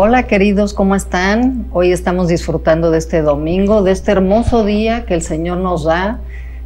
Hola queridos, ¿cómo están? Hoy estamos disfrutando de este domingo, de este hermoso día que el Señor nos da.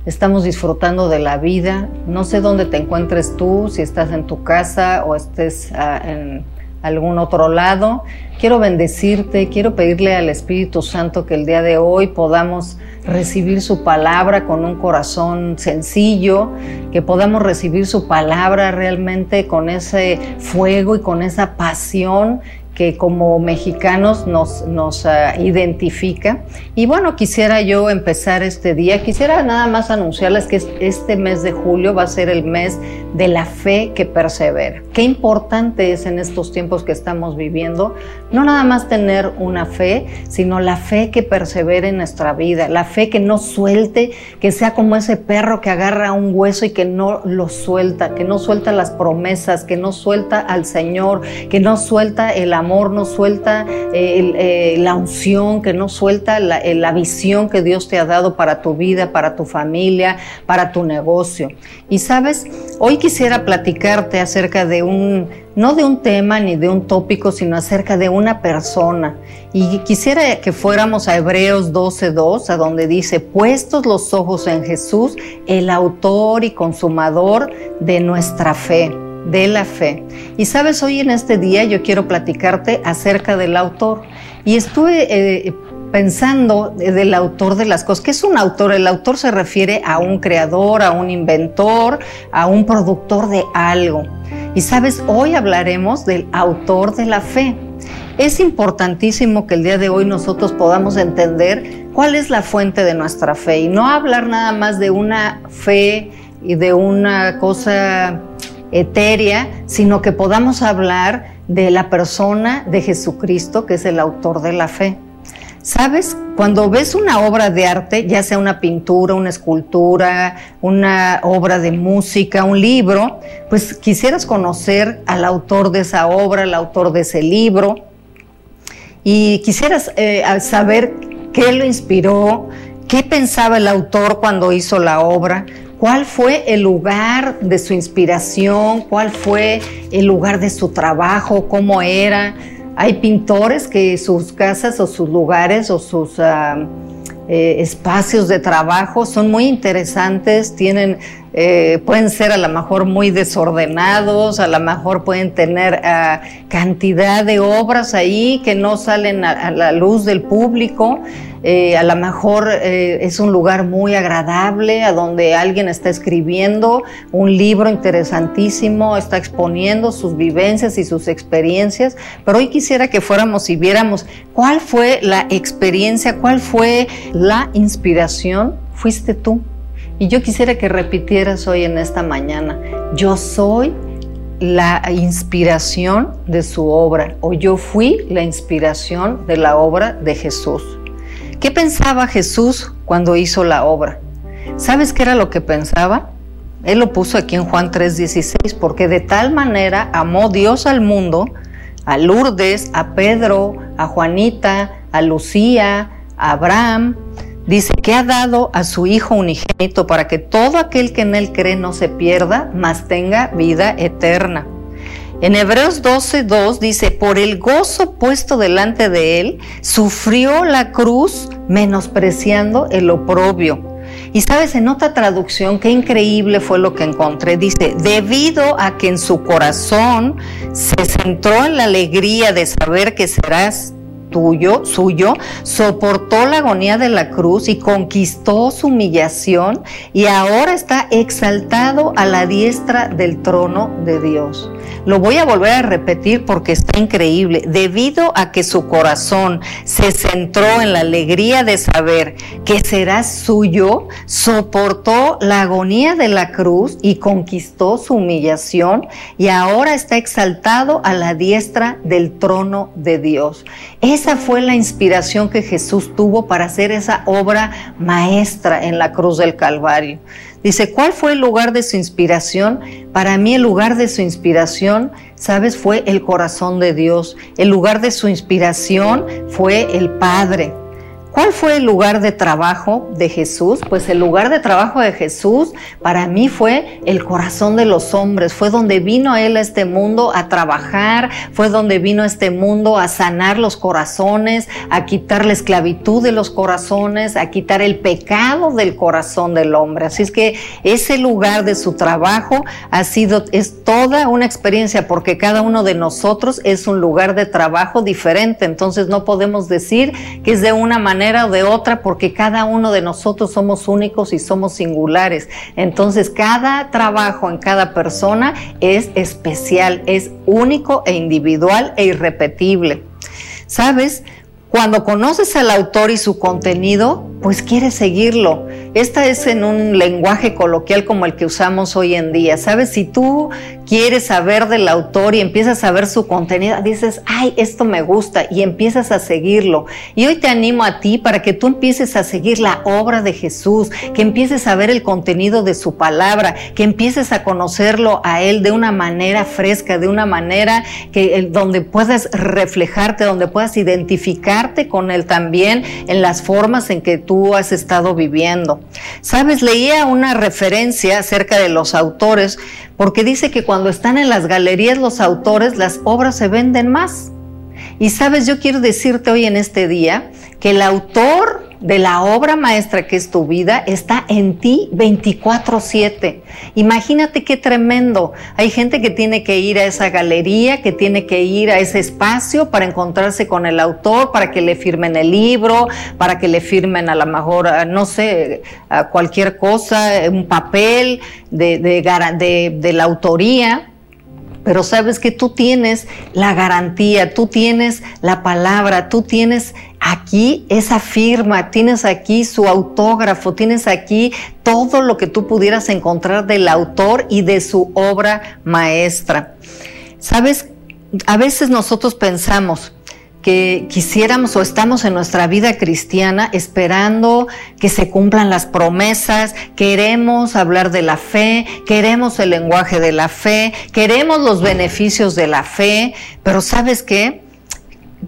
Estamos disfrutando de la vida. No sé dónde te encuentres tú, si estás en tu casa o estés en algún otro lado. Quiero bendecirte, quiero pedirle al Espíritu Santo que el día de hoy podamos recibir su palabra con un corazón sencillo, que podamos recibir su palabra realmente con ese fuego y con esa pasión que como mexicanos nos identifica. Y bueno, quisiera yo empezar este día, quisiera nada más anunciarles que este mes de julio va a ser el mes de la fe que persevera. Qué importante es en estos tiempos que estamos viviendo, no nada más tener una fe, sino la fe que persevere en nuestra vida, la fe que no suelte, que sea como ese perro que agarra un hueso y que no lo suelta, que no suelta las promesas, que no suelta al Señor, que no suelta el amor, no suelta la unción, que no suelta la visión que Dios te ha dado para tu vida, para tu familia, para tu negocio. Y sabes, hoy quisiera platicarte acerca de no de un tema ni de un tópico, sino acerca de una persona. Y quisiera que fuéramos a Hebreos 12:2, a donde dice: puestos los ojos en Jesús, el autor y consumador de nuestra fe, de la fe. Y sabes, hoy en este día yo quiero platicarte acerca del autor. Y estuve pensando del autor de las cosas. ¿Qué es un autor? El autor se refiere a un creador, a un inventor, a un productor de algo. Y sabes, hoy hablaremos del autor de la fe. Es importantísimo que el día de hoy nosotros podamos entender cuál es la fuente de nuestra fe y no hablar nada más de una fe y de una cosa etérea, sino que podamos hablar de la persona de Jesucristo, que es el autor de la fe. ¿Sabes? Cuando ves una obra de arte, ya sea una pintura, una escultura, una obra de música, un libro, pues quisieras conocer al autor de esa obra, al autor de ese libro, y quisieras saber qué lo inspiró, qué pensaba el autor cuando hizo la obra, cuál fue el lugar de su inspiración, cuál fue el lugar de su trabajo, cómo era. Hay pintores que sus casas o sus lugares o sus espacios de trabajo son muy interesantes, pueden ser a lo mejor muy desordenados, a lo mejor pueden tener cantidad de obras ahí que no salen a la luz del público. A lo mejor es un lugar muy agradable a donde alguien está escribiendo un libro interesantísimo, está exponiendo sus vivencias y sus experiencias, pero hoy quisiera que fuéramos y viéramos cuál fue la experiencia, cuál fue la inspiración. Fuiste tú. Y yo quisiera que repitieras hoy en esta mañana: yo soy la inspiración de su obra, o yo fui la inspiración de la obra de Jesús. ¿Qué pensaba Jesús cuando hizo la obra? ¿Sabes qué era lo que pensaba? Él lo puso aquí en Juan 3:16, porque de tal manera amó Dios al mundo, a Lourdes, a Pedro, a Juanita, a Lucía, a Abraham. Dice que ha dado a su Hijo unigénito para que todo aquel que en Él cree no se pierda, mas tenga vida eterna. En Hebreos 12:2 dice: por el gozo puesto delante de él, sufrió la cruz, menospreciando el oprobio. Y sabes, en otra traducción, qué increíble fue lo que encontré. Dice: debido a que en su corazón se centró en la alegría de saber que serás suyo, soportó la agonía de la cruz y conquistó su humillación, y ahora está exaltado a la diestra del trono de Dios. Lo voy a volver a repetir porque está increíble. Debido a que su corazón se centró en la alegría de saber que será suyo, soportó la agonía de la cruz y conquistó su humillación, y ahora está exaltado a la diestra del trono de Dios. Esa fue la inspiración que Jesús tuvo para hacer esa obra maestra en la cruz del Calvario. Dice: ¿cuál fue el lugar de su inspiración? Para mí el lugar de su inspiración, ¿sabes?, fue el corazón de Dios. El lugar de su inspiración fue el Padre. ¿Cuál fue el lugar de trabajo de Jesús? Pues el lugar de trabajo de Jesús para mí fue el corazón de los hombres. Fue donde vino Él a este mundo a trabajar, fue donde vino a este mundo a sanar los corazones, a quitar la esclavitud de los corazones, a quitar el pecado del corazón del hombre. Así es que ese lugar de su trabajo es toda una experiencia, porque cada uno de nosotros es un lugar de trabajo diferente. Entonces no podemos decir que es de una manera o de otra, porque cada uno de nosotros somos únicos y somos singulares. Entonces cada trabajo en cada persona es especial, es único e individual e irrepetible. ¿Sabes? Cuando conoces al autor y su contenido, pues quieres seguirlo. Esta es en un lenguaje coloquial como el que usamos hoy en día, ¿sabes? Si tú quieres saber del autor y empiezas a ver su contenido, dices, ay, esto me gusta, y empiezas a seguirlo. Y hoy te animo a ti para que tú empieces a seguir la obra de Jesús, que empieces a ver el contenido de su palabra, que empieces a conocerlo a Él de una manera fresca, de una manera donde puedas reflejarte, donde puedas identificarte con Él también en las formas en que tú has estado viviendo. Sabes, leía una referencia acerca de los autores, porque dice que cuando están en las galerías los autores, las obras se venden más. Y sabes, yo quiero decirte hoy en este día que el autor de la obra maestra que es tu vida está en ti 24/7. Imagínate qué tremendo. Hay gente que tiene que ir a esa galería, que tiene que ir a ese espacio para encontrarse con el autor, para que le firmen el libro, para que le firmen a lo mejor, no sé, cualquier cosa, un papel de la autoría. Pero sabes que tú tienes la garantía, tú tienes la palabra, tú tienes aquí esa firma, tienes aquí su autógrafo, tienes aquí todo lo que tú pudieras encontrar del autor y de su obra maestra. Sabes, a veces nosotros pensamos que quisiéramos o estamos en nuestra vida cristiana esperando que se cumplan las promesas, queremos hablar de la fe, queremos el lenguaje de la fe, queremos los beneficios de la fe, pero ¿sabes qué?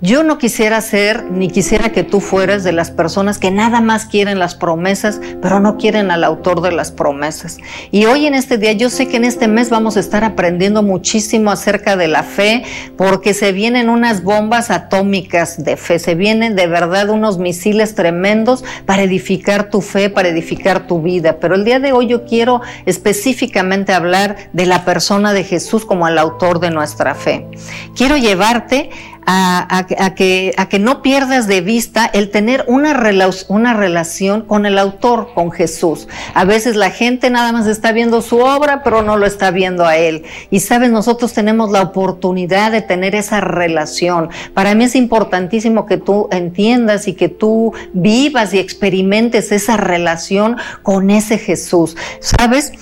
Yo no quisiera ser, ni quisiera que tú fueras de las personas que nada más quieren las promesas, pero no quieren al autor de las promesas. Y hoy en este día, yo sé que en este mes vamos a estar aprendiendo muchísimo acerca de la fe, porque se vienen unas bombas atómicas de fe, se vienen de verdad unos misiles tremendos para edificar tu fe, para edificar tu vida. Pero el día de hoy yo quiero específicamente hablar de la persona de Jesús como el autor de nuestra fe. Quiero llevarte a que no pierdas de vista el tener una relación con el autor, con Jesús. A veces la gente nada más está viendo su obra, pero no lo está viendo a Él. Y sabes, nosotros tenemos la oportunidad de tener esa relación. Para mí es importantísimo que tú entiendas y que tú vivas y experimentes esa relación con ese Jesús. ¿Sabes?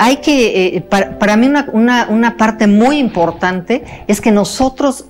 Hay que, para mí una parte muy importante es que nosotros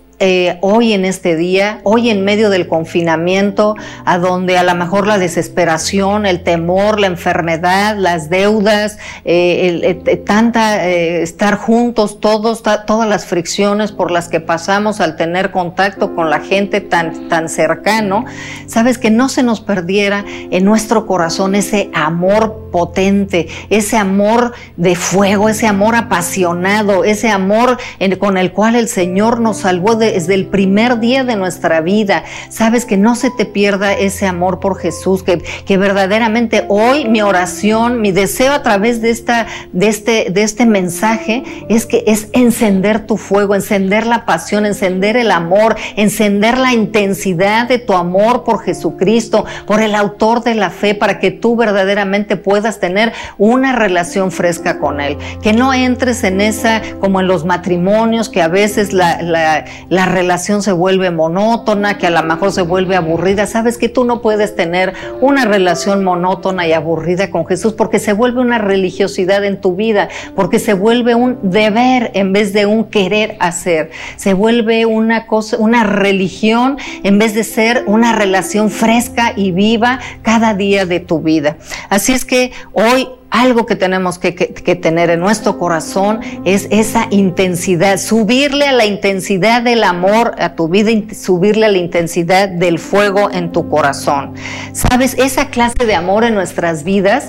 hoy en este día, hoy en medio del confinamiento, a donde a lo mejor la desesperación, el temor, la enfermedad, las deudas, estar juntos todos, todas las fricciones por las que pasamos al tener contacto con la gente tan cercano, sabes, que no se nos perdiera en nuestro corazón ese amor potente, ese amor de fuego, ese amor apasionado, ese amor con el cual el Señor nos salvó desde el primer día de nuestra vida. Sabes, que no se te pierda ese amor por Jesús, que verdaderamente hoy mi oración, mi deseo a través de este mensaje es encender tu fuego, encender la pasión, encender el amor, encender la intensidad de tu amor por Jesucristo, por el autor de la fe, para que tú verdaderamente puedas tener una relación fresca con Él. Que no entres en esa, como en los matrimonios, que a veces la relación se vuelve monótona, que a lo mejor se vuelve aburrida. Sabes que tú no puedes tener una relación monótona y aburrida con Jesús, porque se vuelve una religiosidad en tu vida, porque se vuelve un deber en vez de un querer hacer. Se vuelve una cosa, una religión, en vez de ser una relación fresca y viva cada día de tu vida. Así es que hoy Algo que tenemos que tener en nuestro corazón es esa intensidad, subirle a la intensidad del amor a tu vida, subirle a la intensidad del fuego en tu corazón. ¿Sabes? Esa clase de amor en nuestras vidas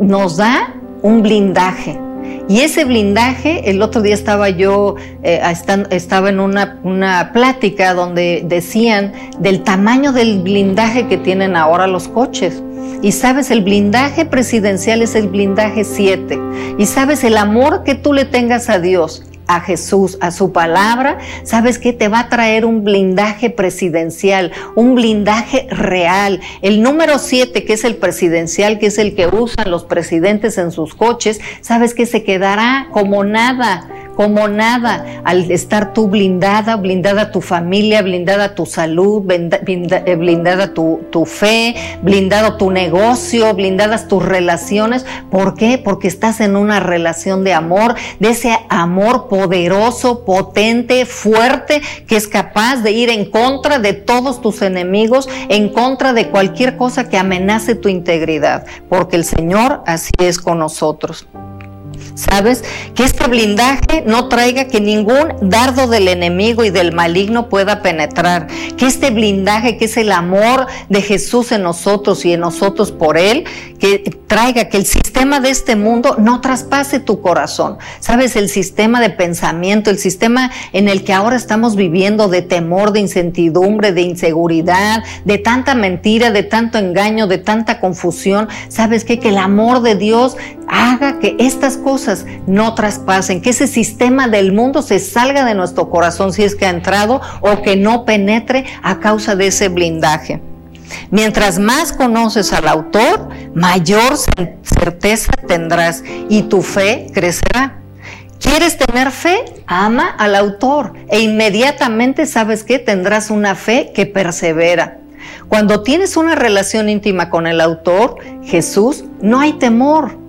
nos da un blindaje. Y ese blindaje, el otro día estaba yo, estaba en una plática donde decían del tamaño del blindaje que tienen ahora los coches. Y sabes, el blindaje presidencial es el blindaje 7. Y sabes, el amor que tú le tengas a Dios, a Jesús, a su palabra, ¿sabes qué? Te va a traer un blindaje presidencial, un blindaje real. El número 7, que es el presidencial, que es el que usan los presidentes en sus coches, ¿sabes qué? Se quedará como nada. Como nada, al estar tú blindada, blindada tu familia, blindada tu salud, blindada tu fe, blindado tu negocio, blindadas tus relaciones. ¿Por qué? Porque estás en una relación de amor, de ese amor poderoso, potente, fuerte, que es capaz de ir en contra de todos tus enemigos, en contra de cualquier cosa que amenace tu integridad, porque el Señor así es con nosotros. ¿Sabes? Que este blindaje no traiga que ningún dardo del enemigo y del maligno pueda penetrar. Que este blindaje, que es el amor de Jesús en nosotros y en nosotros por Él, que traiga que el sistema de este mundo no traspase tu corazón. ¿Sabes? El sistema de pensamiento, el sistema en el que ahora estamos viviendo de temor, de incertidumbre, de inseguridad, de tanta mentira, de tanto engaño, de tanta confusión. ¿Sabes qué? Que el amor de Dios haga que estas cosas no traspasen, que ese sistema del mundo se salga de nuestro corazón si es que ha entrado, o que no penetre a causa de ese blindaje. Mientras más conoces al autor, mayor certeza tendrás y tu fe crecerá. ¿Quieres tener fe? Ama al autor e inmediatamente, ¿sabes qué? Tendrás una fe que persevera. Cuando tienes una relación íntima con el autor, Jesús, no hay temor.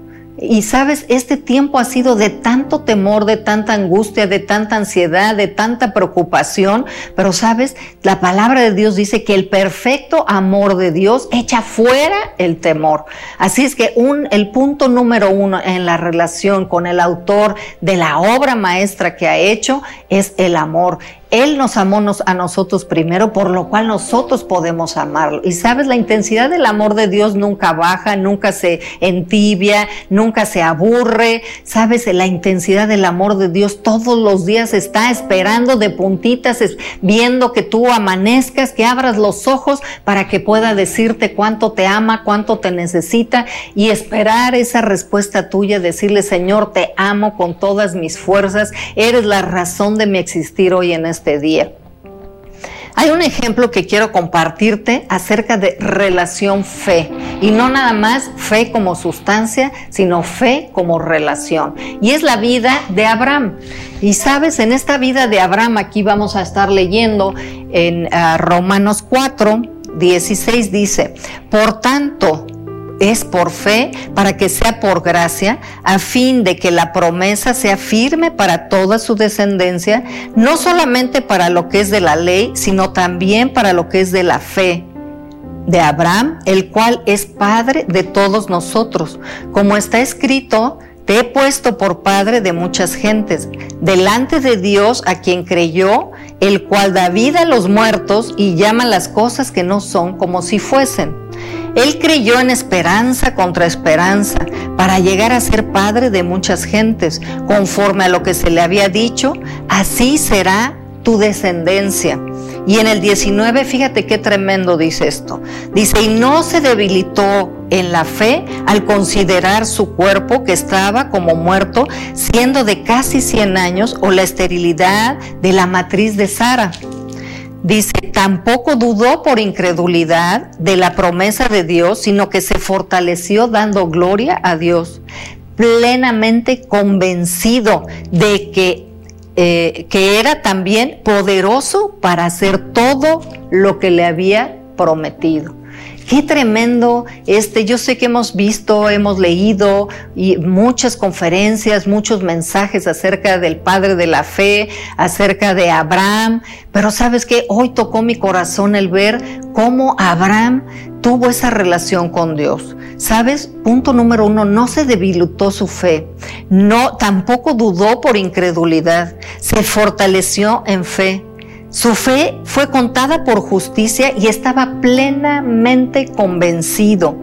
Y sabes, este tiempo ha sido de tanto temor, de tanta angustia, de tanta ansiedad, de tanta preocupación, pero sabes, la palabra de Dios dice que el perfecto amor de Dios echa fuera el temor. Así es que el punto número 1 en la relación con el autor de la obra maestra que ha hecho es el amor. Él nos amó a nosotros primero, por lo cual nosotros podemos amarlo. Y sabes, la intensidad del amor de Dios nunca baja, nunca se entibia, nunca se aburre. Sabes, la intensidad del amor de Dios todos los días está esperando de puntitas, viendo que tú amanezcas, que abras los ojos para que pueda decirte cuánto te ama, cuánto te necesita, y esperar esa respuesta tuya, decirle: Señor, te amo con todas mis fuerzas, eres la razón de mi existir hoy en este día. Hay un ejemplo que quiero compartirte acerca de relación fe, y no nada más fe como sustancia, sino fe como relación, y es la vida de Abraham. Y sabes, en esta vida de Abraham, aquí vamos a estar leyendo en Romanos 4:16, dice: por tanto, es por fe, para que sea por gracia, a fin de que la promesa sea firme para toda su descendencia, no solamente para lo que es de la ley, sino también para lo que es de la fe de Abraham, el cual es padre de todos nosotros. Como está escrito: te he puesto por padre de muchas gentes, delante de Dios, a quien creyó, el cual da vida a los muertos y llama las cosas que no son como si fuesen. Él creyó en esperanza contra esperanza, para llegar a ser padre de muchas gentes, conforme a lo que se le había dicho: así será tu descendencia. Y en el 19, fíjate qué tremendo dice esto. Dice: y no se debilitó en la fe al considerar su cuerpo, que estaba como muerto, siendo de casi 100 años, o la esterilidad de la matriz de Sara. Dice: tampoco dudó por incredulidad de la promesa de Dios, sino que se fortaleció dando gloria a Dios, plenamente convencido de que era también poderoso para hacer todo lo que le había prometido. Qué tremendo. Yo sé que hemos visto, hemos leído y muchas conferencias, muchos mensajes acerca del padre de la fe, acerca de Abraham, pero sabes que hoy tocó mi corazón el ver cómo Abraham tuvo esa relación con Dios. ¿Sabes? Punto número uno, no se debilitó su fe. No, tampoco dudó por incredulidad. Se fortaleció en fe. Su fe fue contada por justicia y estaba plenamente convencido.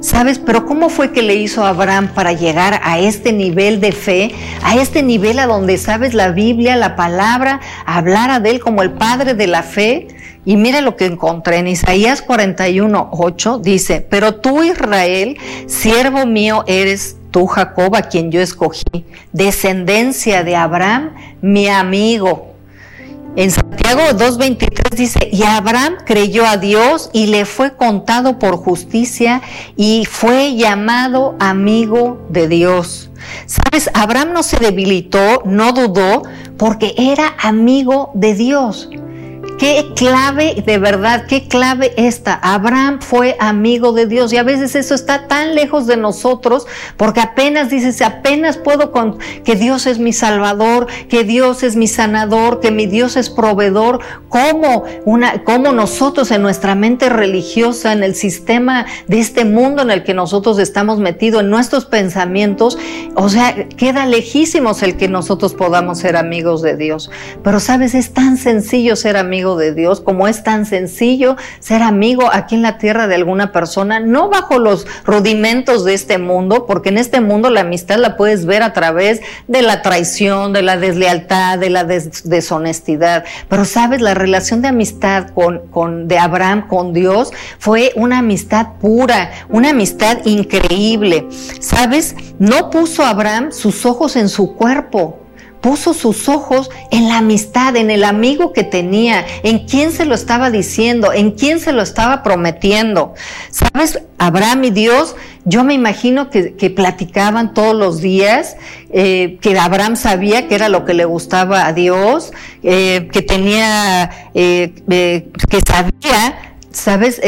¿Sabes? Pero ¿cómo fue que le hizo Abraham para llegar a este nivel de fe? A este nivel a donde, ¿sabes? La Biblia, la palabra, hablara de él como el padre de la fe. Y mira lo que encontré en Isaías 41:8, dice: pero tú, Israel, siervo mío eres, tú, Jacob, a quien yo escogí, descendencia de Abraham, mi amigo. En Santiago 2:23 dice: y Abraham creyó a Dios y le fue contado por justicia y fue llamado amigo de Dios. ¿Sabes? Abraham no se debilitó, no dudó, porque era amigo de Dios. Qué clave, de verdad, qué clave esta. Abraham fue amigo de Dios, y a veces eso está tan lejos de nosotros, porque apenas dices, apenas puedo con que Dios es mi salvador, que Dios es mi sanador, que mi Dios es proveedor. Como nosotros en nuestra mente religiosa, en el sistema de este mundo en el que nosotros estamos metidos, en nuestros pensamientos, o sea, queda lejísimos el que nosotros podamos ser amigos de Dios. Pero sabes, es tan sencillo ser amigo de Dios, como es tan sencillo ser amigo aquí en la tierra de alguna persona, no bajo los rudimentos de este mundo, porque en este mundo la amistad la puedes ver a través de la traición, de la deslealtad, de la deshonestidad, pero sabes, la relación de amistad de Abraham con Dios fue una amistad pura, una amistad increíble. Sabes, no puso Abraham sus ojos en su cuerpo, puso sus ojos en la amistad, en el amigo que tenía, en quién se lo estaba diciendo, en quién se lo estaba prometiendo. ¿Sabes? Abraham y Dios, yo me imagino que platicaban todos los días, que Abraham sabía que era lo que le gustaba a Dios, que sabía, ¿sabes?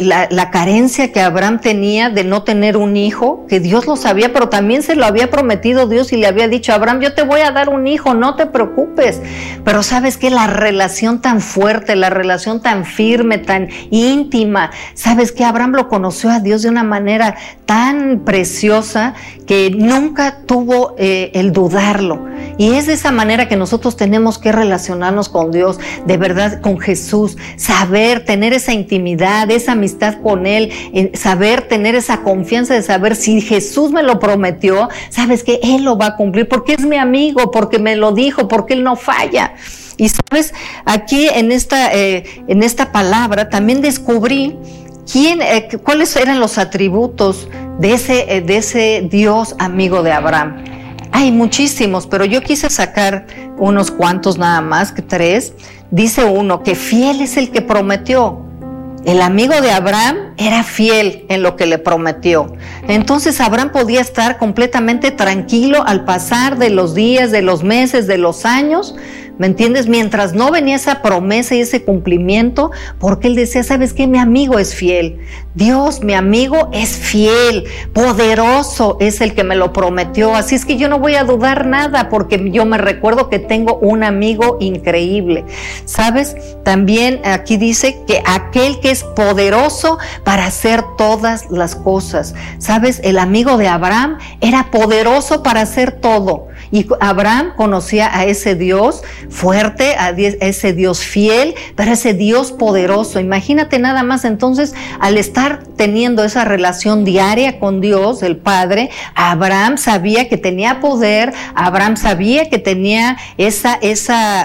La carencia que Abraham tenía de no tener un hijo, que Dios lo sabía, pero también se lo había prometido Dios y le había dicho: Abraham, yo te voy a dar un hijo, no te preocupes. Pero ¿sabes qué? La relación tan fuerte, la relación tan firme, tan íntima, ¿sabes qué? Abraham lo conoció a Dios de una manera tan preciosa que nunca tuvo el dudarlo. Y es de esa manera que nosotros tenemos que relacionarnos con Dios, de verdad, con Jesús, saber tener esa intimidad, esa amistad con Él, saber tener esa confianza de saber si Jesús me lo prometió, sabes que Él lo va a cumplir, porque es mi amigo, porque me lo dijo, porque Él no falla. Y sabes, aquí en esta palabra también descubrí cuáles eran los atributos de ese Dios amigo de Abraham. Hay muchísimos, pero yo quise sacar unos cuantos nada más, que tres. Dice uno, que fiel es el que prometió. El amigo de Abraham era fiel en lo que le prometió. Entonces Abraham podía estar completamente tranquilo al pasar de los días, de los meses, de los años, ¿me entiendes? Mientras no venía esa promesa y ese cumplimiento, porque él decía: ¿sabes qué? Mi amigo es fiel. Dios, mi amigo, es fiel. Poderoso es el que me lo prometió. Así es que yo no voy a dudar nada, porque yo me recuerdo que tengo un amigo increíble. ¿Sabes? También aquí dice que aquel que es poderoso para hacer todas las cosas. ¿Sabes? El amigo de Abraham era poderoso para hacer todo. Y Abraham conocía a ese Dios fuerte, a ese Dios fiel, pero ese Dios poderoso. Imagínate nada más, entonces, al estar teniendo esa relación diaria con Dios, el Padre, Abraham sabía que tenía poder, Abraham sabía que tenía esa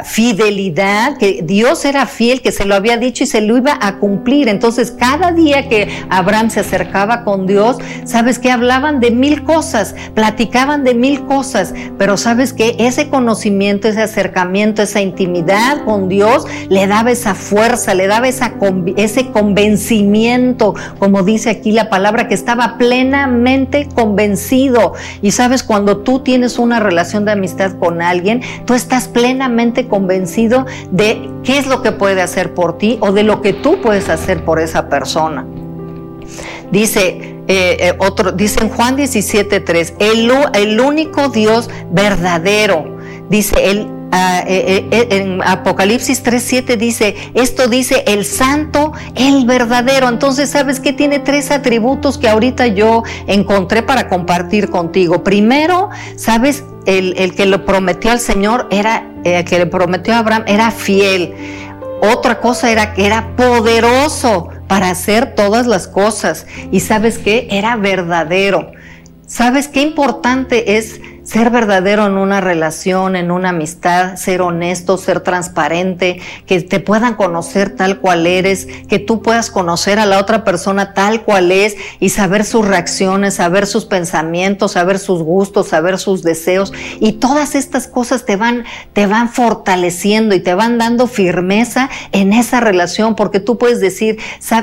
fidelidad, que Dios era fiel, que se lo había dicho y se lo iba a cumplir. Entonces, cada día que Abraham se acercaba con Dios, ¿sabes qué? Hablaban de mil cosas, platicaban de mil cosas, pero ¿sabes qué? Ese conocimiento, ese acercamiento, esa intimidad con Dios le daba esa fuerza, le daba ese convencimiento, como dice aquí la palabra, que estaba plenamente convencido. Y sabes, cuando tú tienes una relación de amistad con alguien, tú estás plenamente convencido de qué es lo que puede hacer por ti o de lo que tú puedes hacer por esa persona. Dice en Juan 17:3, el único Dios verdadero, dice, el en Apocalipsis 3:7 dice, esto dice el santo, el verdadero. Entonces, ¿sabes qué? Tiene tres atributos que ahorita yo encontré para compartir contigo. Primero, ¿sabes? El que le prometió al Señor era, el que le prometió a Abraham era fiel. Otra cosa era que era poderoso para hacer todas las cosas. Y ¿sabes qué? Era verdadero. ¿Sabes qué importante es ser verdadero en una relación, en una amistad, ser honesto, ser transparente, que te puedan conocer tal cual eres, que tú puedas conocer a la otra persona tal cual es y saber sus reacciones, saber sus pensamientos, saber sus gustos, saber sus deseos? Y todas estas cosas te van fortaleciendo y te van dando firmeza en esa relación, porque tú puedes decir,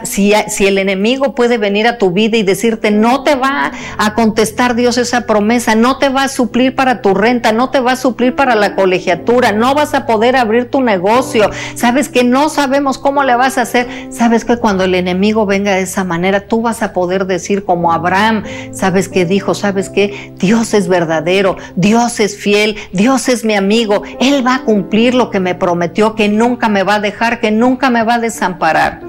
si el enemigo puede venir a tu vida y decirte, no te va a contestar Dios esa promesa, no te va a suplir para tu renta, no te va a suplir para la colegiatura, no vas a poder abrir tu negocio, sabes que no sabemos cómo le vas a hacer, sabes que cuando el enemigo venga de esa manera, tú vas a poder decir como Abraham, sabes que dijo, sabes que Dios es verdadero, Dios es fiel, Dios es mi amigo, Él va a cumplir lo que me prometió, que nunca me va a dejar, que nunca me va a desamparar.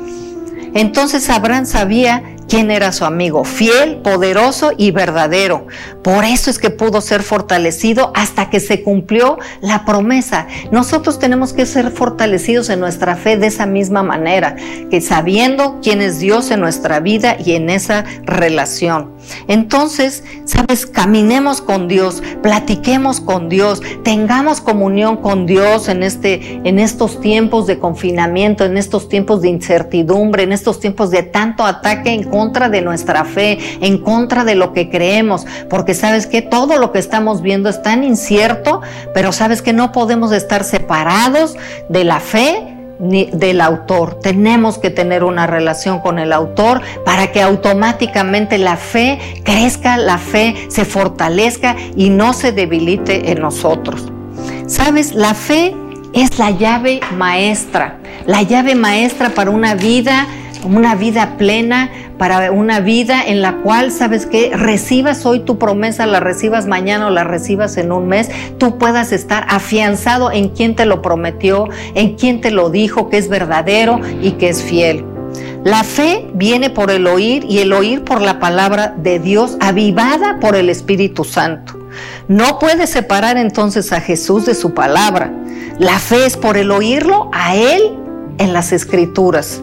Entonces Abraham sabía quién era su amigo, fiel, poderoso y verdadero. Por eso es que pudo ser fortalecido hasta que se cumplió la promesa. Nosotros tenemos que ser fortalecidos en nuestra fe de esa misma manera, que sabiendo quién es Dios en nuestra vida y en esa relación. Entonces, ¿sabes? Caminemos con Dios, platiquemos con Dios, tengamos comunión con Dios en estos tiempos de confinamiento, en estos tiempos de incertidumbre, en estos tiempos de tanto ataque en contra de nuestra fe, en contra de lo que creemos, porque sabes que todo lo que estamos viendo es tan incierto, pero sabes que no podemos estar separados de la fe ni del autor. Tenemos que tener una relación con el autor para que automáticamente la fe crezca, la fe se fortalezca y no se debilite en nosotros. Sabes, la fe es la llave maestra para una vida plena, para una vida en la cual, ¿sabes qué? Recibas hoy tu promesa, la recibas mañana o la recibas en un mes, tú puedas estar afianzado en quien te lo prometió, en quien te lo dijo, que es verdadero y que es fiel. La fe viene por el oír y el oír por la palabra de Dios, avivada por el Espíritu Santo. No puedes separar entonces a Jesús de su palabra. La fe es por el oírlo a Él en las Escrituras.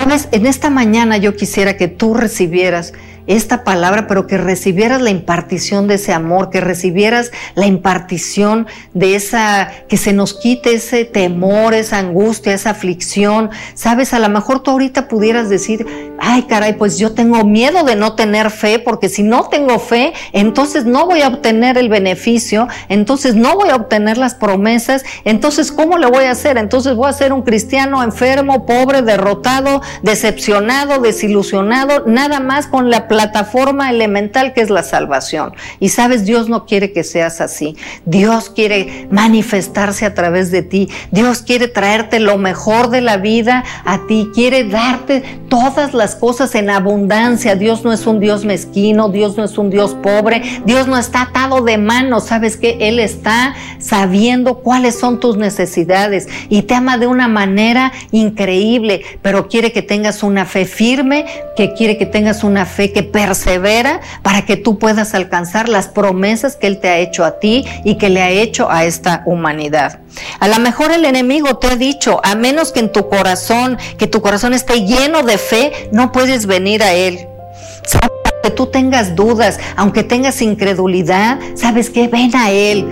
Sabes, en esta mañana yo quisiera que tú recibieras esta palabra, pero que recibieras la impartición de ese amor, que recibieras la impartición de esa, que se nos quite ese temor, esa angustia, esa aflicción. Sabes, a lo mejor tú ahorita pudieras decir, ay caray, pues yo tengo miedo de no tener fe, porque si no tengo fe, entonces no voy a obtener el beneficio, entonces no voy a obtener las promesas, entonces ¿cómo le voy a hacer? Entonces voy a ser un cristiano enfermo, pobre, derrotado, decepcionado, desilusionado, nada más con la plataforma elemental que es la salvación. Y sabes, Dios no quiere que seas así. Dios quiere manifestarse a través de ti. Dios quiere traerte lo mejor de la vida a ti. Quiere darte todas las cosas en abundancia. Dios no es un Dios mezquino. Dios no es un Dios pobre. Dios no está atado de manos. ¿Sabes qué? Él está sabiendo cuáles son tus necesidades y te ama de una manera increíble, pero quiere que tengas una fe firme, que quiere que tengas una fe que persevera para que tú puedas alcanzar las promesas que Él te ha hecho a ti y que le ha hecho a esta humanidad. A lo mejor el enemigo te ha dicho, a menos que en tu corazón, que tu corazón esté lleno de fe, no puedes venir a Él. ¿Sabes? Que tú tengas dudas, aunque tengas incredulidad, ¿sabes qué? Ven a Él.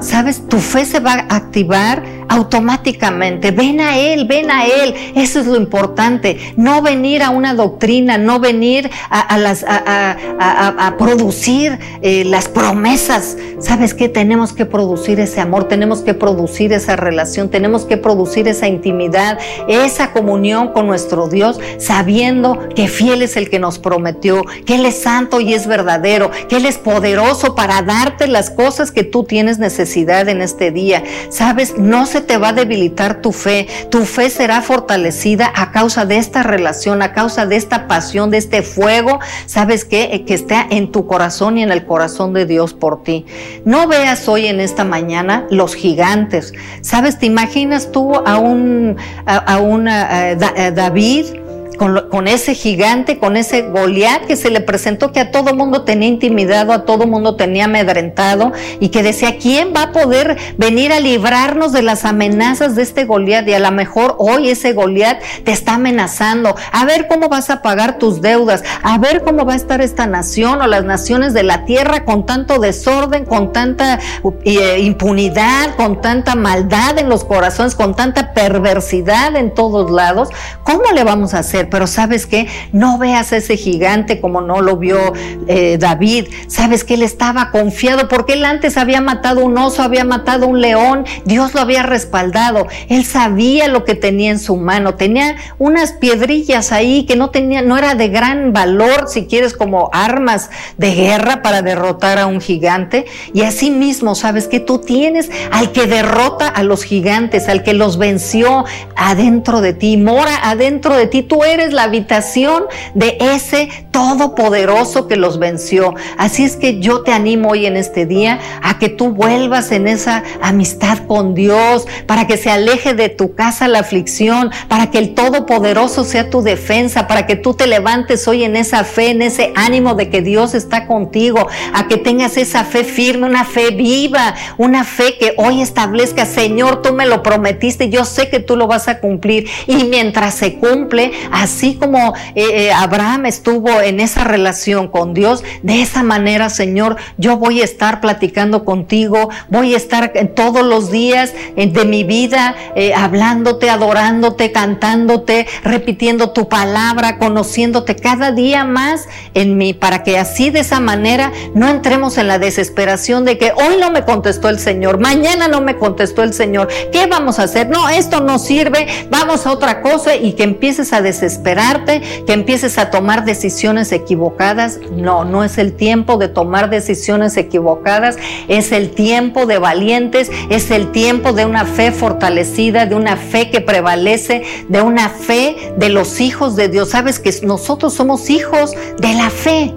¿Sabes? Tu fe se va a activar automáticamente. Ven a Él, ven a Él. Eso es lo importante. No venir a una doctrina, no venir a producir las promesas. ¿Sabes qué? Tenemos que producir ese amor, tenemos que producir esa relación, tenemos que producir esa intimidad, esa comunión con nuestro Dios, sabiendo que fiel es el que nos prometió, que Él es santo y es verdadero, que Él es poderoso para darte las cosas que tú tienes necesidad en este día. ¿Sabes? No se se te va a debilitar tu fe. Tu fe será fortalecida a causa de esta relación, a causa de esta pasión, de este fuego, ¿sabes qué? Que está en tu corazón y en el corazón de Dios por ti. No veas hoy en esta mañana los gigantes, ¿sabes? ¿Te imaginas tú a David? Con ese gigante, con ese Goliat que se le presentó, que a todo mundo tenía intimidado, a todo mundo tenía amedrentado, y que decía, ¿quién va a poder venir a librarnos de las amenazas de este Goliat? Y a lo mejor hoy ese Goliat te está amenazando, a ver cómo vas a pagar tus deudas, a ver cómo va a estar esta nación o las naciones de la tierra con tanto desorden, con tanta impunidad, con tanta maldad en los corazones, con tanta perversidad en todos lados. ¿Cómo le vamos a hacer? Pero ¿sabes qué? No veas a ese gigante como no lo vio David. ¿Sabes qué? Él estaba confiado porque él antes había matado un oso, había matado un león, Dios lo había respaldado. Él sabía lo que tenía en su mano. Tenía unas piedrillas ahí que no era de gran valor, si quieres, como armas de guerra para derrotar a un gigante. Y así mismo, ¿sabes qué? Tú tienes al que derrota a los gigantes, al que los venció adentro de ti, mora adentro de ti. Tú eres la habitación de ese todopoderoso que los venció. Así es que yo te animo hoy en este día a que tú vuelvas en esa amistad con Dios, para que se aleje de tu casa la aflicción, para que el todopoderoso sea tu defensa, para que tú te levantes hoy en esa fe, en ese ánimo de que Dios está contigo, a que tengas esa fe firme, una fe viva, una fe que hoy establezca, Señor, tú me lo prometiste, yo sé que tú lo vas a cumplir. Y mientras se cumple, así como Abraham estuvo en esa relación con Dios, de esa manera, Señor, yo voy a estar platicando contigo, voy a estar todos los días de mi vida hablándote, adorándote, cantándote, repitiendo tu palabra, conociéndote cada día más en mí, para que así, de esa manera, no entremos en la desesperación de que hoy no me contestó el Señor, mañana no me contestó el Señor, ¿qué vamos a hacer? No, esto no sirve, vamos a otra cosa, y que empieces a desesperarte, que empieces a tomar decisiones equivocadas. No es el tiempo de tomar decisiones equivocadas, es el tiempo de valientes, es el tiempo de una fe fortalecida, de una fe que prevalece, de una fe de los hijos de Dios. Sabes que nosotros somos hijos de la fe.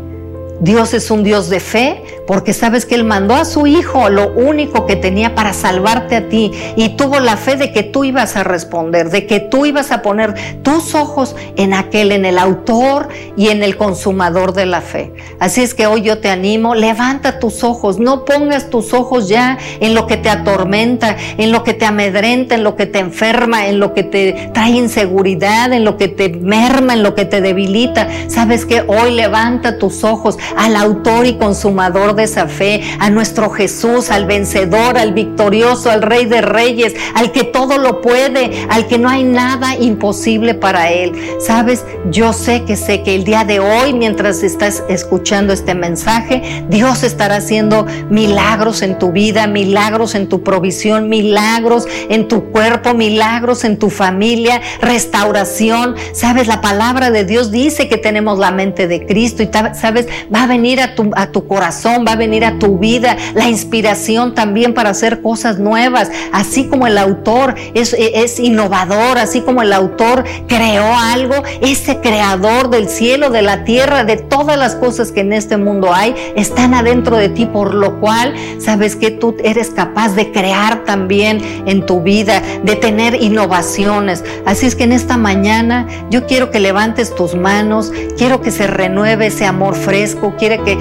Dios es un Dios de fe, porque sabes que Él mandó a su Hijo, lo único que tenía, para salvarte a ti, y tuvo la fe de que tú ibas a responder, de que tú ibas a poner tus ojos en aquel, en el autor y en el consumador de la fe. Así es que hoy yo te animo, levanta tus ojos, no pongas tus ojos ya en lo que te atormenta, en lo que te amedrenta, en lo que te enferma, en lo que te trae inseguridad, en lo que te merma, en lo que te debilita. Sabes que hoy levanta tus ojos al autor y consumador de esa fe, a nuestro Jesús, al vencedor, al victorioso, al Rey de Reyes, al que todo lo puede, al que no hay nada imposible para Él. ¿Sabes? Yo sé que el día de hoy, mientras estás escuchando este mensaje, Dios estará haciendo milagros en tu vida, milagros en tu provisión, milagros en tu cuerpo, milagros en tu familia, restauración. ¿Sabes? La palabra de Dios dice que tenemos la mente de Cristo, y ¿sabes? Va a venir a tu corazón, va a venir a tu vida la inspiración también para hacer cosas nuevas. Así como el autor es innovador, así como el autor creó algo, ese creador del cielo, de la tierra, de todas las cosas que en este mundo hay, están adentro de ti, por lo cual sabes que tú eres capaz de crear también en tu vida, de tener innovaciones. Así es que en esta mañana yo quiero que levantes tus manos, quiero que se renueve ese amor fresco, quiero que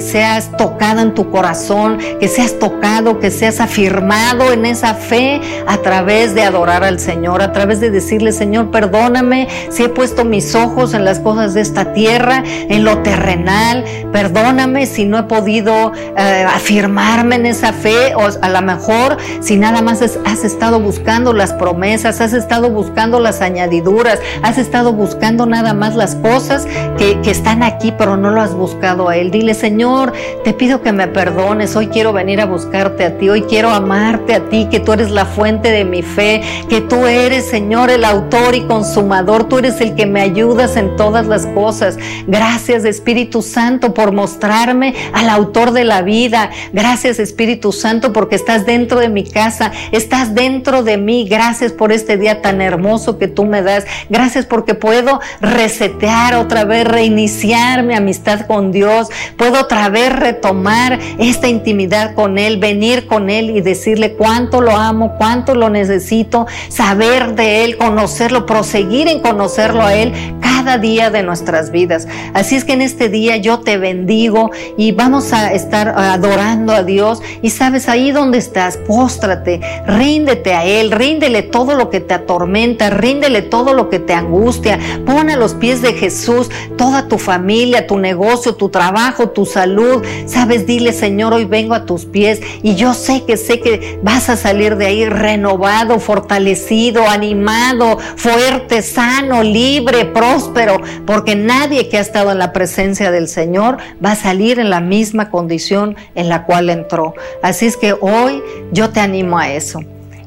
seas tocado en tu corazón, que seas tocado, que seas afirmado en esa fe, a través de adorar al Señor, a través de decirle, Señor, perdóname si he puesto mis ojos en las cosas de esta tierra, en lo terrenal, perdóname si no he podido afirmarme en esa fe, o a lo mejor si nada más has estado buscando las promesas, has estado buscando las añadiduras, has estado buscando nada más las cosas que están aquí, pero no lo has buscado a Él. Dile, Señor, Señor, te pido que me perdones, hoy quiero venir a buscarte a ti, hoy quiero amarte a ti, que tú eres la fuente de mi fe, que tú eres, Señor, el autor y consumador, tú eres el que me ayudas en todas las cosas. Gracias, Espíritu Santo, por mostrarme al autor de la vida. Gracias, Espíritu Santo, porque estás dentro de mi casa, estás dentro de mí. Gracias por este día tan hermoso que tú me das. Gracias porque puedo resetear otra vez, reiniciar mi amistad con Dios. Puedo otra vez retomar esta intimidad con Él, venir con Él y decirle cuánto lo amo, cuánto lo necesito, saber de Él, conocerlo, proseguir en conocerlo a Él cada día de nuestras vidas. Así es que en este día yo te bendigo y vamos a estar adorando a Dios. Y sabes, ahí donde estás, póstrate, ríndete a Él, ríndele todo lo que te atormenta, ríndele todo lo que te angustia, pon a los pies de Jesús toda tu familia, tu negocio, tu trabajo, tu salud. Sabes, dile: Señor, hoy vengo a tus pies y yo sé que vas a salir de ahí renovado, fortalecido, animado, fuerte, sano, libre, próspero, porque nadie que ha estado en la presencia del Señor va a salir en la misma condición en la cual entró. Así es que hoy yo te animo a eso.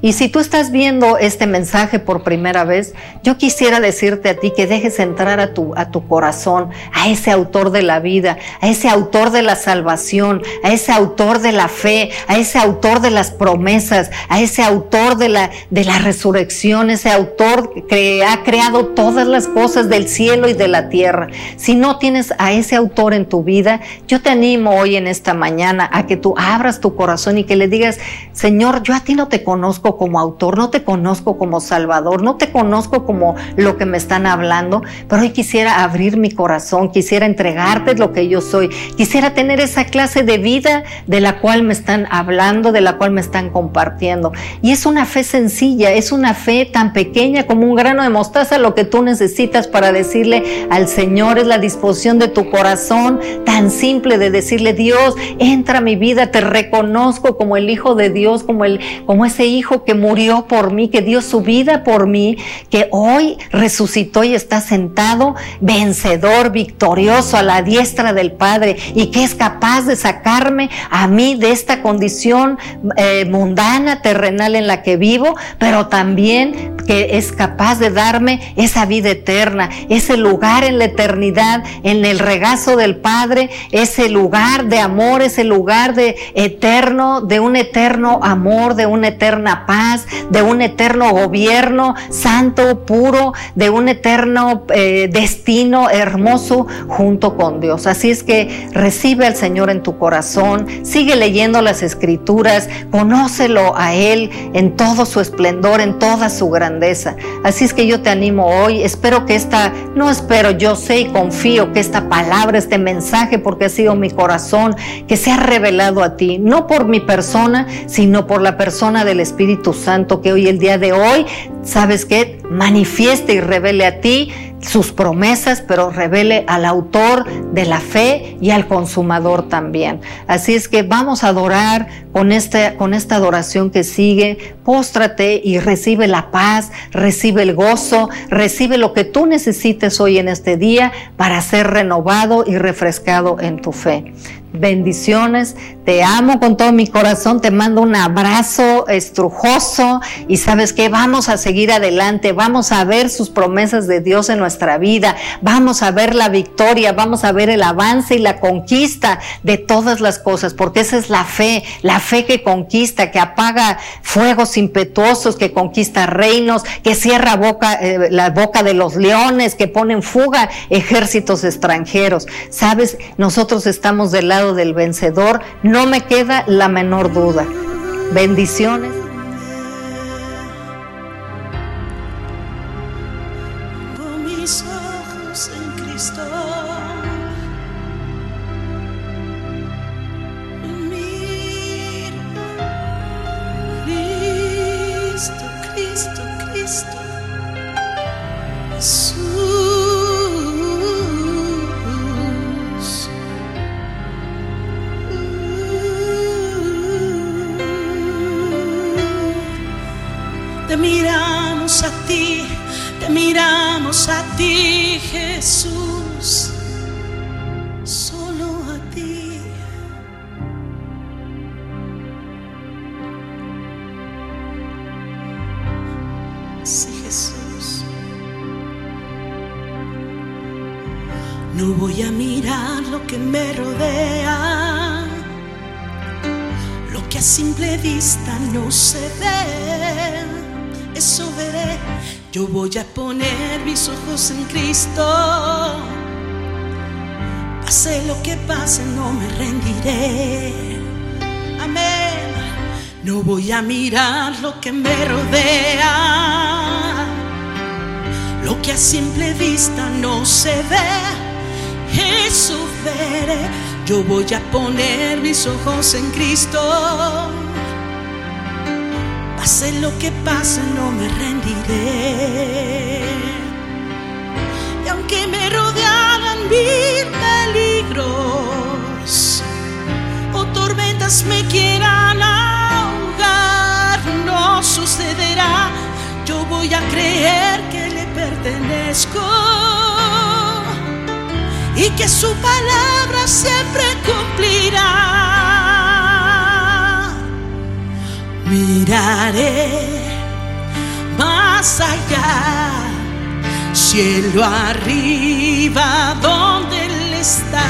Y si tú estás viendo este mensaje por primera vez, yo quisiera decirte a ti que dejes entrar a tu corazón, a ese autor de la vida, a ese autor de la salvación, a ese autor de la fe, a ese autor de las promesas, a ese autor de la resurrección, ese autor que ha creado todas las cosas del cielo y de la tierra. Si no tienes a ese autor en tu vida, yo te animo hoy en esta mañana a que tú abras tu corazón y que le digas: Señor, yo a ti no te conozco como autor, no te conozco como salvador, no te conozco como lo que me están hablando, pero hoy quisiera abrir mi corazón, quisiera entregarte lo que yo soy, quisiera tener esa clase de vida de la cual me están hablando, de la cual me están compartiendo. Y es una fe sencilla, es una fe tan pequeña como un grano de mostaza, lo que tú necesitas para decirle al Señor. Es la disposición de tu corazón tan simple de decirle: Dios, entra a mi vida, te reconozco como el Hijo de Dios, como ese Hijo que murió por mí, que dio su vida por mí, que hoy resucitó y está sentado vencedor, victorioso a la diestra del Padre, y que es capaz de sacarme a mí de esta condición mundana, terrenal en la que vivo, pero también que es capaz de darme esa vida eterna, ese lugar en la eternidad, en el regazo del Padre, ese lugar de amor, ese lugar de eterno, de un eterno amor, de una eterna paz, de un eterno gobierno santo, puro, de un eterno destino hermoso junto con Dios. Así es que recibe al Señor en tu corazón, sigue leyendo las Escrituras, conócelo a Él en todo su esplendor, en toda su grandeza. Así es que yo te animo hoy, yo sé y confío que esta palabra, este mensaje, porque ha sido mi corazón, que se ha revelado a ti, no por mi persona, sino por la persona del Espíritu Santo, que hoy, el día de hoy, ¿sabes qué? Manifieste y revele a ti sus promesas, pero revele al autor de la fe y al consumador también. Así es que vamos a adorar con esta adoración que sigue. Póstrate y recibe la paz, recibe el gozo, recibe lo que tú necesites hoy en este día para ser renovado y refrescado en tu fe. Bendiciones, te amo con todo mi corazón, te mando un abrazo estrujoso y sabes que vamos a seguir adelante, vamos a ver sus promesas de Dios en nuestra vida, vamos a ver la victoria, vamos a ver el avance y la conquista de todas las cosas, porque esa es la fe que conquista, que apaga fuegos impetuosos, que conquista reinos, que cierra la boca de los leones, que pone en fuga ejércitos extranjeros. Sabes, nosotros estamos del lado del vencedor, no me queda la menor duda. Bendiciones. Con mis ojos en Cristo, mira, Cristo, Cristo, Cristo, Jesús. Te miramos a ti, Jesús, solo a ti. No voy a mirar lo que me rodea, lo que a simple vista no se ve, eso veré. Yo voy a poner mis ojos en Cristo, pase lo que pase, no me rendiré. Amén. No voy a mirar lo que me rodea, lo que a simple vista no se ve, eso veré. Yo voy a poner mis ojos en Cristo, pase lo que pase, no me rendiré. Y aunque me rodearan mil peligros o tormentas me quieran ahogar, no sucederá. Yo voy a creer que le pertenezco y que su palabra siempre cumplirá. Miraré más allá, cielo arriba donde Él está.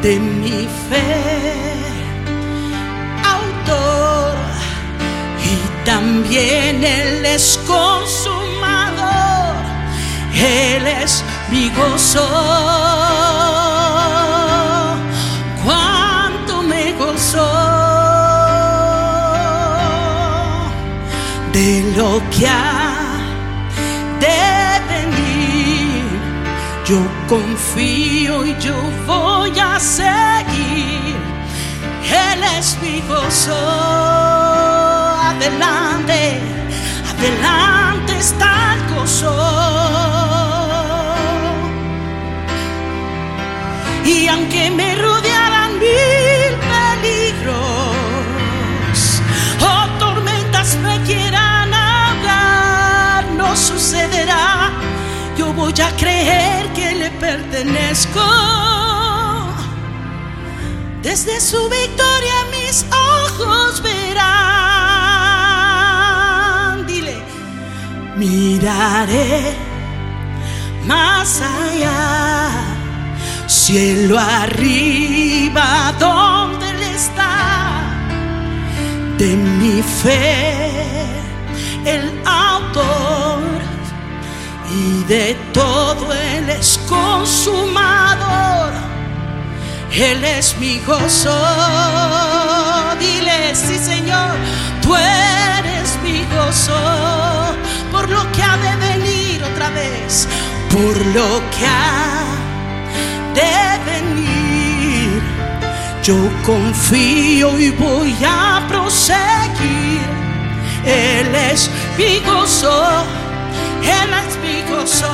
De mi fe, autor, y también Él es consumador. Él es mi gozo, cuánto me gozó de lo que ha de venir. Yo confío y yo voy a seguir. Él es mi gozo. Adelante, adelante está el gozo. Y aunque me rodearan mil peligros o tormentas me quieran ahogar, no sucederá. Yo voy a creer que le pertenezco. Desde su victoria mis ojos verán. Dile, miraré más allá, cielo arriba donde Él está. De mi fe, el autor, y de todo Él es consumador. Él es mi gozo. Dile, sí Señor, tú eres mi gozo. Por lo que ha de venir, otra vez, por lo que ha de venir, yo confío y voy a proseguir. Él es mi gozo, Él es mi gozo,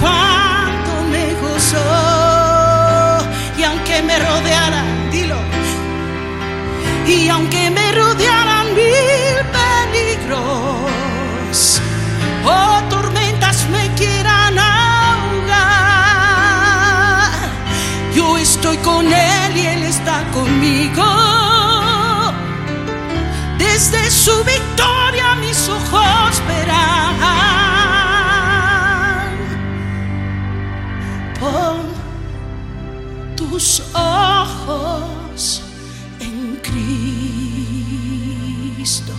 cuánto me gozó. Y aunque me rodearan, dilo, y aunque me rodearan mil peligros o tormentas me quieran ahogar, yo estoy con Él y Él está conmigo. Desde su victoria mis ojos verán. Pon tus ojos en Cristo,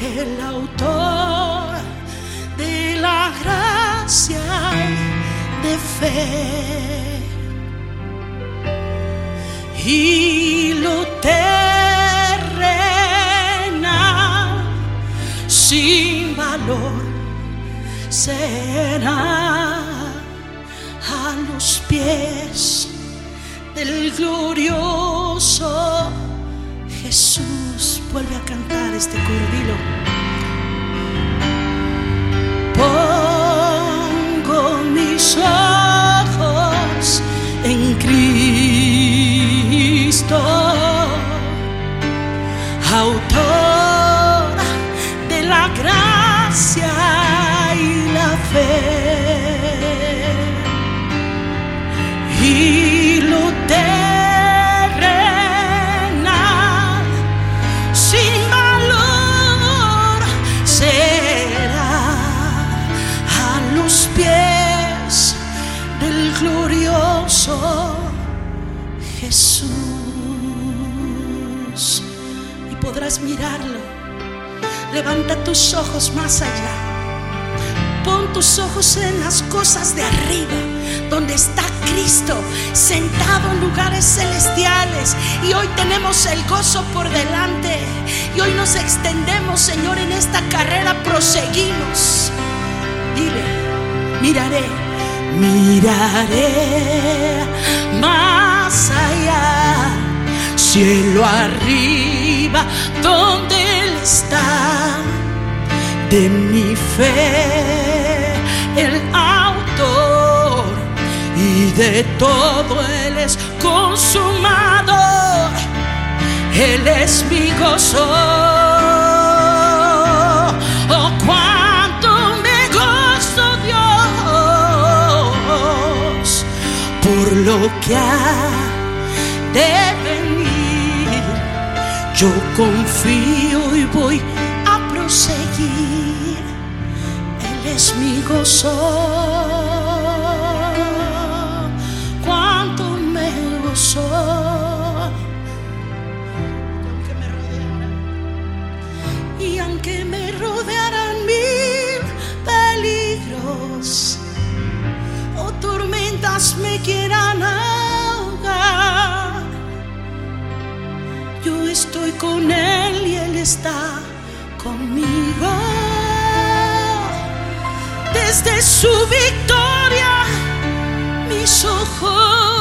el autor de la gracia de fe, y lo terrenal sin valor será a los pies del glorioso Jesús. Vuelve a cantar este cordilo. Pongo mis ojos en Cristo, autor de la gracia y la fe, y lo terrenal sin valor será a los pies podrás mirarlo. Levanta tus ojos más allá. Pon tus ojos en las cosas de arriba, donde está Cristo sentado en lugares celestiales. Y hoy tenemos el gozo por delante. Y hoy nos extendemos, Señor, en esta carrera. Proseguimos. Dile, miraré, miraré más allá, cielo arriba, donde Él está. De mi fe, el autor, y de todo Él es consumador. Él es mi gozo. Oh, cuánto me gozo, Dios, por lo que ha de venir. Yo confío y voy a proseguir. Él es mi gozo. Cuánto me gozo. Que me rodearán mil peligros o tormentas me quieran ahogar, yo estoy con Él y Él está conmigo. Desde su victoria mis ojos